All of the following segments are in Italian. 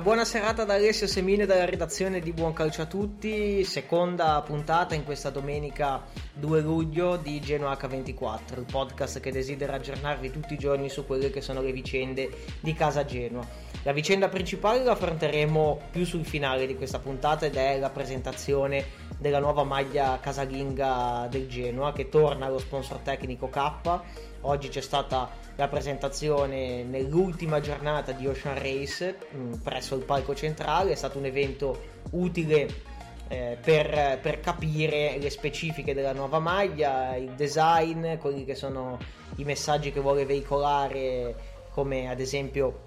Buona serata da Alessio Semine dalla redazione di Buon Calcio a tutti, seconda puntata in questa domenica 2 luglio di Genoa H24, il podcast che desidera aggiornarvi tutti i giorni su quelle che sono le vicende di casa Genoa. La vicenda principale la affronteremo più sul finale di questa puntata ed è la presentazione della nuova maglia casalinga del Genoa che torna allo sponsor tecnico Kappa. Oggi c'è stata la presentazione nell'ultima giornata di Ocean Race presso il palco centrale. È stato un evento utile per capire le specifiche della nuova maglia, il design, quelli che sono i messaggi che vuole veicolare, come ad esempio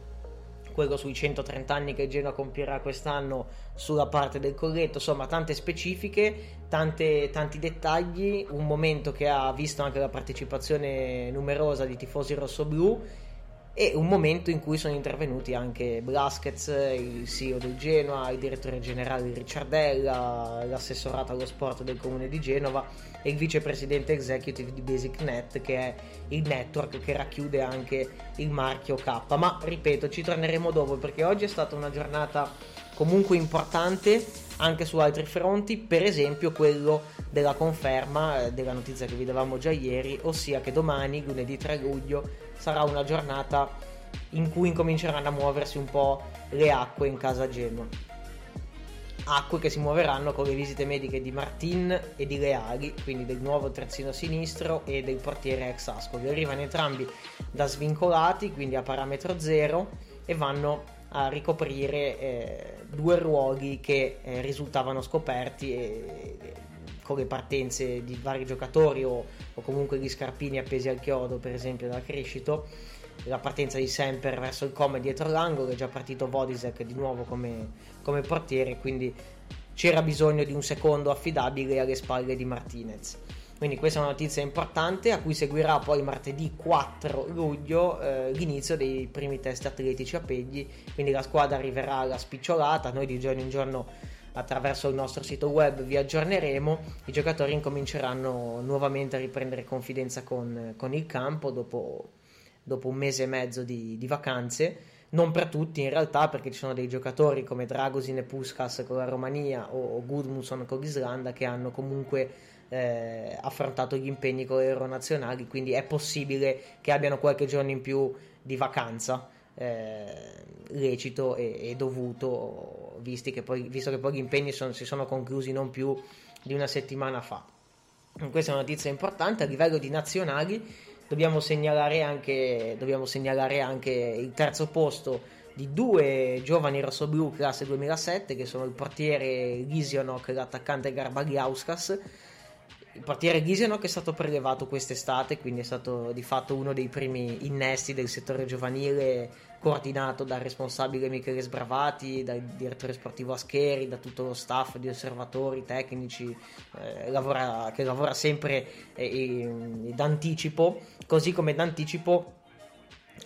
quello sui 130 anni che Genoa compierà quest'anno sulla parte del colletto. Insomma, tante specifiche, tanti dettagli, un momento che ha visto anche la partecipazione numerosa di tifosi rossoblù e un momento in cui sono intervenuti anche Blaskets, il CEO del Genoa, il direttore generale Ricciardella, l'assessorato allo sport del comune di Genova e il vicepresidente executive di BasicNet, che è il network che racchiude anche il marchio Kappa. Ma ripeto, ci torneremo dopo, perché oggi è stata una giornata comunque importante anche su altri fronti, per esempio quello della conferma della notizia che vi davamo già ieri, ossia che domani, lunedì 3 luglio, sarà una giornata in cui incominceranno a muoversi un po' le acque in casa Genoa. Acque che si muoveranno con le visite mediche di Martin e di Leali, quindi del nuovo terzino sinistro e del portiere ex Ascoli. Arrivano entrambi da svincolati, quindi a parametro zero, e vanno a ricoprire due ruoli che risultavano scoperti con le partenze di vari giocatori o comunque gli scarpini appesi al chiodo, per esempio da Crescito, la partenza di Semper verso il Como dietro l'angolo, è già partito Bodicek di nuovo come portiere, quindi c'era bisogno di un secondo affidabile alle spalle di Martinez. Quindi questa è una notizia importante, a cui seguirà poi martedì 4 luglio l'inizio dei primi test atletici a Pegli, quindi la squadra arriverà alla spicciolata. Noi di giorno in giorno, attraverso il nostro sito web, vi aggiorneremo. I giocatori incominceranno nuovamente a riprendere confidenza con il campo dopo un mese e mezzo di vacanze. Non per tutti in realtà, perché ci sono dei giocatori come Drăgușin e Pușcaș con la Romania o Gudmundsson con l'Islanda che hanno comunque affrontato gli impegni con le loro nazionali, quindi è possibile che abbiano qualche giorno in più di vacanza, lecito e dovuto, visto che poi gli impegni si sono conclusi non più di una settimana fa. Questa è una notizia importante. A livello di nazionali dobbiamo segnalare anche il terzo posto di due giovani rossoblù classe 2007, che sono il portiere Lisionok e l'attaccante Garbaliauskas. Il portiere Ghisiano è stato prelevato quest'estate, quindi è stato di fatto uno dei primi innesti del settore giovanile, coordinato dal responsabile Michele Sbravati, dal direttore sportivo Ascheri, da tutto lo staff di osservatori, tecnici, che lavora sempre d'anticipo, così come d'anticipo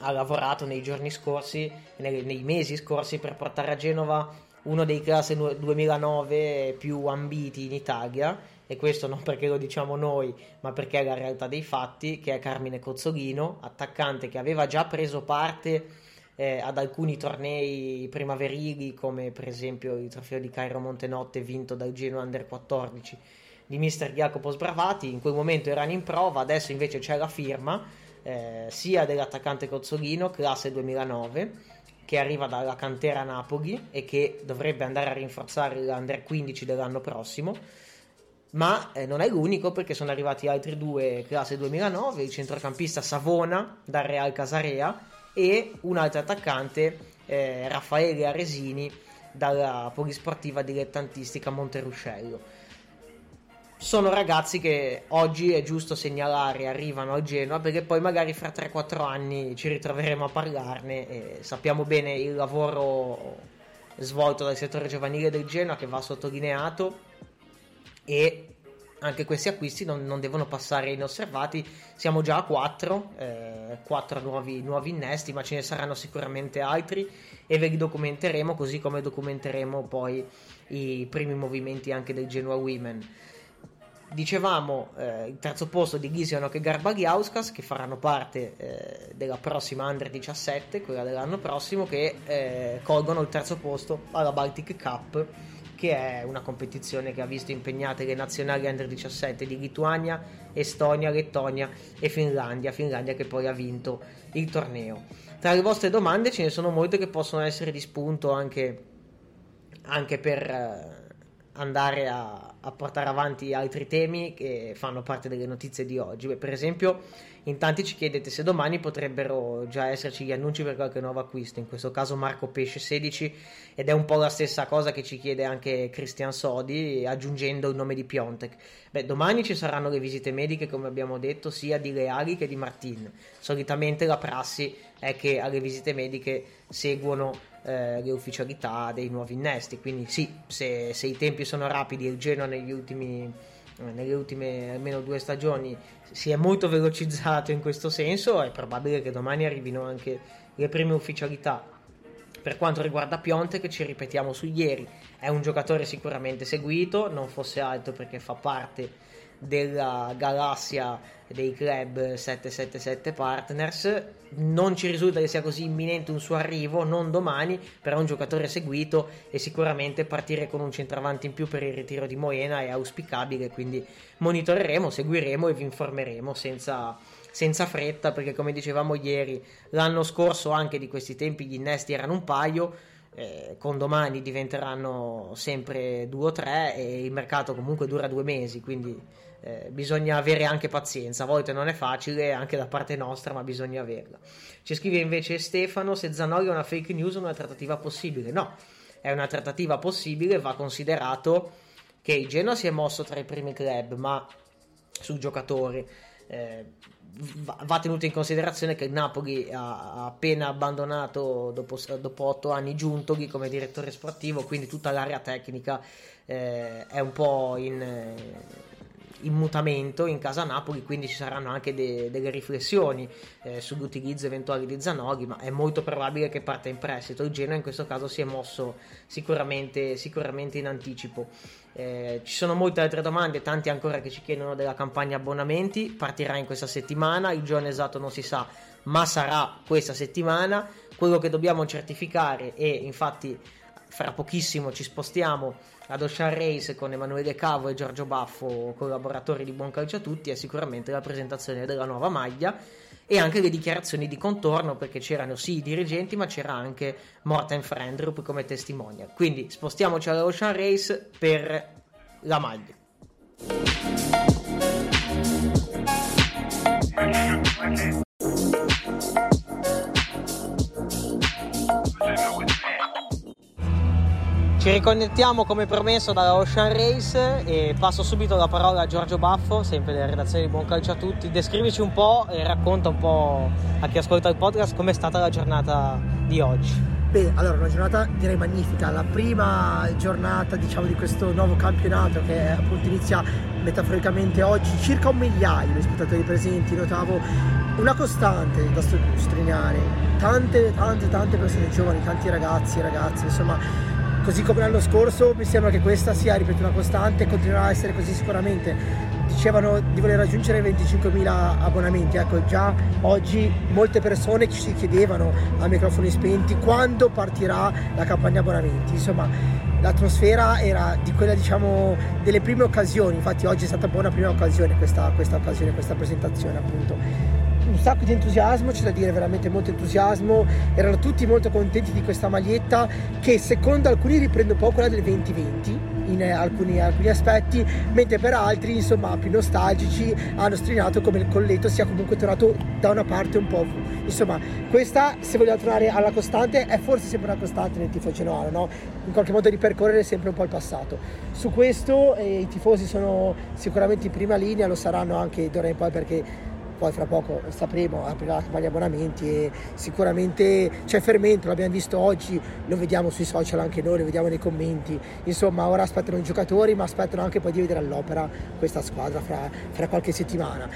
ha lavorato nei giorni scorsi, nei mesi scorsi, per portare a Genova uno dei classe 2009 più ambiti in Italia, e questo non perché lo diciamo noi, ma perché è la realtà dei fatti, che è Carmine Cozzolino, attaccante che aveva già preso parte ad alcuni tornei primaverili, come per esempio il trofeo di Cairo Montenotte vinto dal Genoa Under 14 di mister Jacopo Sbravati. In quel momento erano in prova, adesso invece c'è la firma sia dell'attaccante Cozzolino, classe 2009, che arriva dalla cantera Napoli e che dovrebbe andare a rinforzare l'Under 15 dell'anno prossimo, ma non è l'unico, perché sono arrivati altri due classe 2009, il centrocampista Savona dal Real Casarea e un altro attaccante, Raffaele Aresini, dalla Polisportiva Dilettantistica Monteruscello. Sono ragazzi che oggi è giusto segnalare, arrivano al Genoa, perché poi magari fra 3-4 anni ci ritroveremo a parlarne, e sappiamo bene il lavoro svolto dal settore giovanile del Genoa, che va sottolineato, e anche questi acquisti non devono passare inosservati. Siamo già a 4 nuovi innesti, ma ce ne saranno sicuramente altri e ve li documenteremo, così come documenteremo poi i primi movimenti anche del Genoa Women. Dicevamo il terzo posto di Lisionok e Garbaliauskas, che faranno parte della prossima Under 17, quella dell'anno prossimo, che colgono il terzo posto alla Baltic Cup, che è una competizione che ha visto impegnate le nazionali Under 17 di Lituania, Estonia, Lettonia e Finlandia, che poi ha vinto il torneo. Tra le vostre domande ce ne sono molte che possono essere di spunto anche per andare a portare avanti altri temi che fanno parte delle notizie di oggi. Per esempio, in tanti ci chiedete se domani potrebbero già esserci gli annunci per qualche nuovo acquisto, in questo caso Marco Pesce 16, ed è un po' la stessa cosa che ci chiede anche Cristian Sodi, aggiungendo il nome di Piontek. Domani ci saranno le visite mediche, come abbiamo detto, sia di Leali che di Martin. Solitamente la prassi è che alle visite mediche seguono le ufficialità dei nuovi innesti, quindi sì, se i tempi sono rapidi, il Genoa nelle ultime almeno 2 stagioni si è molto velocizzato in questo senso, è probabile che domani arrivino anche le prime ufficialità. Per quanto riguarda Piontek, ci ripetiamo su ieri, è un giocatore sicuramente seguito, non fosse altro perché fa parte della galassia dei club 777 Partners. Non ci risulta che sia così imminente un suo arrivo, non domani, però un giocatore seguito, e sicuramente partire con un centravanti in più per il ritiro di Moena è auspicabile, quindi monitoreremo, seguiremo e vi informeremo senza fretta, perché come dicevamo ieri, l'anno scorso anche di questi tempi gli innesti erano un paio, con domani diventeranno sempre 2 o 3, e il mercato comunque dura 2 mesi, quindi bisogna avere anche pazienza, a volte non è facile anche da parte nostra, ma bisogna averla. Ci scrive invece Stefano se Zanoli è una fake news o una trattativa possibile. No, è una trattativa possibile, va considerato che il Genoa si è mosso tra i primi club, ma sul giocatore va tenuto in considerazione che il Napoli ha appena abbandonato dopo 8 anni Giuntoli come direttore sportivo, quindi tutta l'area tecnica è un po' in mutamento in casa Napoli, quindi ci saranno anche delle riflessioni sull'utilizzo eventuale di Zanoli, ma è molto probabile che parta in prestito. Il Genoa in questo caso si è mosso sicuramente in anticipo. Ci sono molte altre domande, tanti ancora che ci chiedono della campagna abbonamenti. Partirà in questa settimana, il giorno esatto non si sa, ma sarà questa settimana. Quello che dobbiamo certificare, e infatti fra pochissimo ci spostiamo ad Ocean Race con Emanuele Cavo e Giorgio Baffo, collaboratori di Buon Calcio a tutti, è sicuramente la presentazione della nuova maglia e anche le dichiarazioni di contorno, perché c'erano sì i dirigenti, ma c'era anche Morten Frendrup come testimonial. Quindi spostiamoci alla Ocean Race per la maglia. Ci riconnettiamo come promesso dalla Ocean Race e passo subito la parola a Giorgio Baffo, sempre della redazione di Buon Calcio a tutti. Descrivici un po' e racconta un po' a chi ascolta il podcast com'è stata la giornata di oggi. Beh, allora, una giornata direi magnifica, la prima giornata di questo nuovo campionato che appunto inizia metaforicamente oggi. Circa 1.000.000 di spettatori presenti, notavo una costante da sottolineare, tante persone giovani, tanti ragazzi e ragazze, insomma così come l'anno scorso mi sembra che questa sia, ripeto, una costante e continuerà a essere così sicuramente. Dicevano di voler raggiungere 25.000 abbonamenti, ecco, già oggi molte persone ci chiedevano a microfoni spenti quando partirà la campagna abbonamenti. Insomma, l'atmosfera era di quella, diciamo, delle prime occasioni, infatti oggi è stata buona prima occasione questa occasione, questa presentazione, appunto. Un sacco di entusiasmo, c'è da dire, veramente molto entusiasmo, erano tutti molto contenti di questa maglietta che secondo alcuni riprende un po' quella del 2020 in alcuni aspetti, mentre per altri, insomma, più nostalgici, hanno strinato come il colletto sia comunque tornato da una parte un po'. Insomma, questa, se vogliamo tornare alla costante, è forse sempre una costante nel tifo genoano, no? In qualche modo ripercorrere sempre un po' il passato. Su questo i tifosi sono sicuramente in prima linea, lo saranno anche d'ora in poi, perché poi fra poco sapremo, aprirà la campagna di abbonamenti e sicuramente c'è fermento, l'abbiamo visto oggi, lo vediamo sui social anche noi, lo vediamo nei commenti. Insomma, ora aspettano i giocatori, ma aspettano anche poi di vedere all'opera questa squadra fra qualche settimana.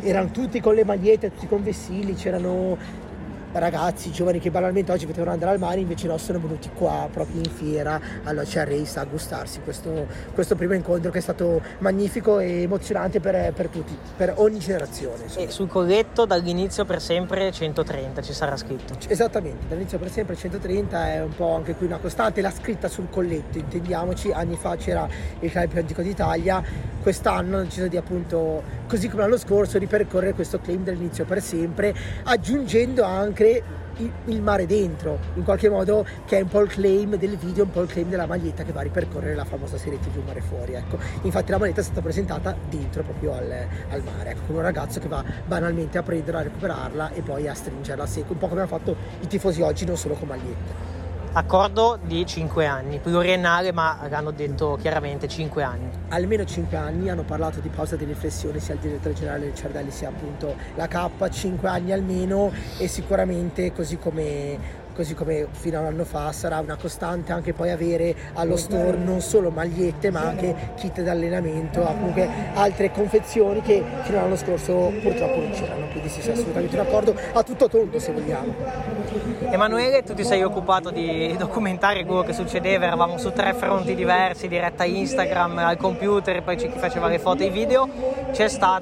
Erano tutti con le magliette, tutti con vessilli, c'erano ragazzi giovani che banalmente oggi potevano andare al mare, invece no, sono venuti qua proprio in fiera all'Ocean Race a gustarsi questo primo incontro che è stato magnifico e emozionante per tutti, per ogni generazione, insomma. E sul colletto dall'inizio per sempre 130 ci sarà scritto. Esattamente, dall'inizio per sempre 130 è un po' anche qui una costante, la scritta sul colletto, intendiamoci. Anni fa c'era il club più antico d'Italia, quest'anno ho deciso di, appunto, così come l'anno scorso, ripercorrere questo claim dall'inizio per sempre, aggiungendo anche il mare dentro, in qualche modo, che è un po' il claim del video, un po' il claim della maglietta che va a ripercorrere la famosa serie TV Mare Fuori, ecco. Infatti la maglietta è stata presentata dentro proprio al mare, ecco, con un ragazzo che va banalmente a prenderla, a recuperarla e poi a stringerla a secco, un po' come hanno fatto i tifosi oggi, non solo con magliette. Accordo di 5 anni, pluriennale, ma l'hanno detto chiaramente 5 anni. Almeno 5 anni, hanno parlato di pausa di riflessione sia il direttore generale del Ricciardella sia appunto la Kappa, 5 anni almeno, e sicuramente così come fino all'anno fa sarà una costante anche poi avere allo store non solo magliette ma anche kit d'allenamento, comunque altre confezioni che fino all'anno scorso purtroppo non c'erano, quindi sì, assolutamente d'accordo, a tutto tondo se vogliamo. Emanuele, tu ti sei occupato di documentare quello che succedeva, eravamo su 3 fronti diversi, diretta Instagram, al computer, poi c'è chi faceva le foto e i video. Ci sono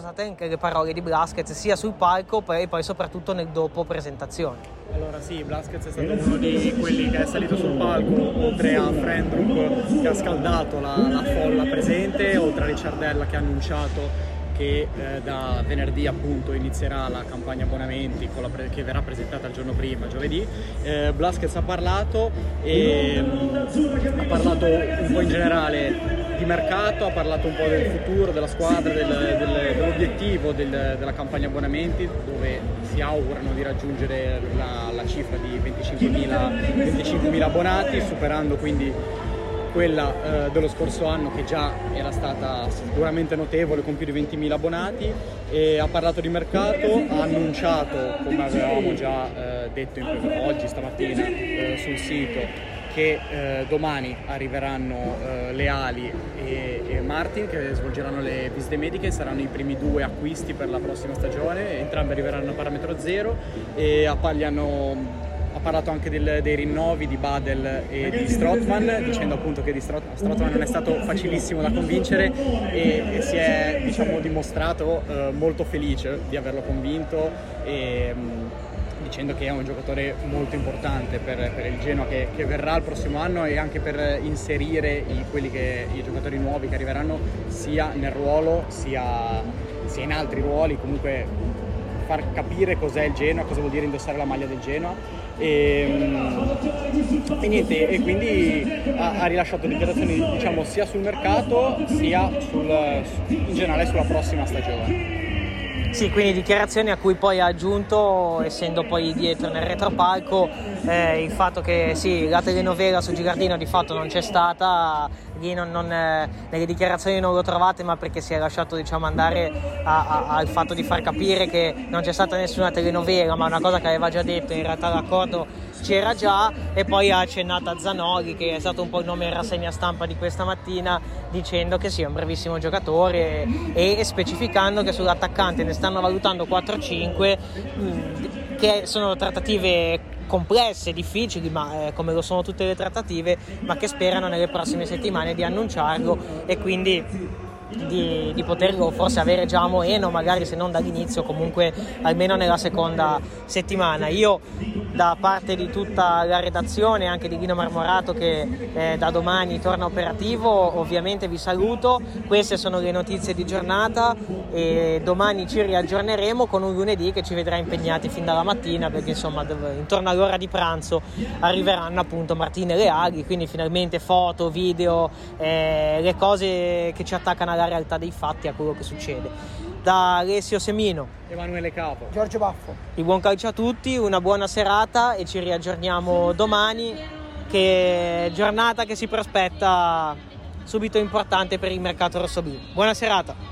state anche le parole di Blaskets sia sul palco e poi soprattutto nel dopo presentazione. Allora sì, Blaskets è stato uno di quelli che è salito sul palco, oltre a Frendrup che ha scaldato la folla presente, oltre a Ricciardella che ha annunciato che da venerdì appunto inizierà la campagna abbonamenti con che verrà presentata il giorno prima, giovedì. Blaskets ha parlato un po' in generale di mercato, ha parlato un po' del futuro della squadra, dell'obiettivo della campagna abbonamenti, dove si augurano di raggiungere la cifra di 25.000 abbonati, superando quindi quella dello scorso anno, che già era stata sicuramente notevole con più di 20.000 abbonati. E ha parlato di mercato, ha annunciato, come avevamo già detto oggi stamattina sul sito, che domani arriveranno Leali e Martin, che svolgeranno le visite mediche, saranno i primi 2 acquisti per la prossima stagione, entrambi arriveranno a parametro zero. E ha parlato anche dei rinnovi di Badel e di Strootman, dicendo appunto che di Strootman non è stato facilissimo da convincere e si è, diciamo, dimostrato molto felice di averlo convinto, dicendo che è un giocatore molto importante per il Genoa che verrà il prossimo anno, e anche per inserire i giocatori nuovi che arriveranno sia nel ruolo sia in altri ruoli, comunque far capire cos'è il Genoa, cosa vuol dire indossare la maglia del Genoa. E niente, e quindi ha rilasciato dichiarazioni, diciamo, sia sul mercato sia in generale sulla prossima stagione. Sì, quindi dichiarazioni a cui poi ha aggiunto, essendo poi dietro nel retropalco, il fatto che sì, la telenovela su Gilardino di fatto non c'è stata, lì nelle dichiarazioni non lo trovate, ma perché si è lasciato, diciamo, andare al fatto di far capire che non c'è stata nessuna telenovela, ma una cosa che aveva già detto, in realtà l'accordo c'era già. E poi ha accennato a Zanoli, che è stato un po' il nome in rassegna stampa di questa mattina, dicendo che sì, è un bravissimo giocatore e specificando che sull'attaccante ne stanno valutando 4-5, che sono trattative complesse, difficili, ma come lo sono tutte le trattative, ma che sperano nelle prossime settimane di annunciarlo e quindi di poterlo forse avere già a Moeno, magari se non dall'inizio comunque almeno nella seconda settimana. Io da parte di tutta la redazione, anche di Guido Marmorato che da domani torna operativo, ovviamente vi saluto. Queste sono le notizie di giornata e domani ci riaggiorneremo con un lunedì che ci vedrà impegnati fin dalla mattina, perché insomma intorno all'ora di pranzo arriveranno appunto Martin e Leali, quindi finalmente foto, video, le cose che ci attaccano alla realtà dei fatti, a quello che succede. Da Alessio Semino, Emanuele Capo, Giorgio Baffo, di Buon Calcio a tutti, una buona serata e ci riaggiorniamo domani, che giornata che si prospetta subito importante per il mercato rossoblù. Buona serata.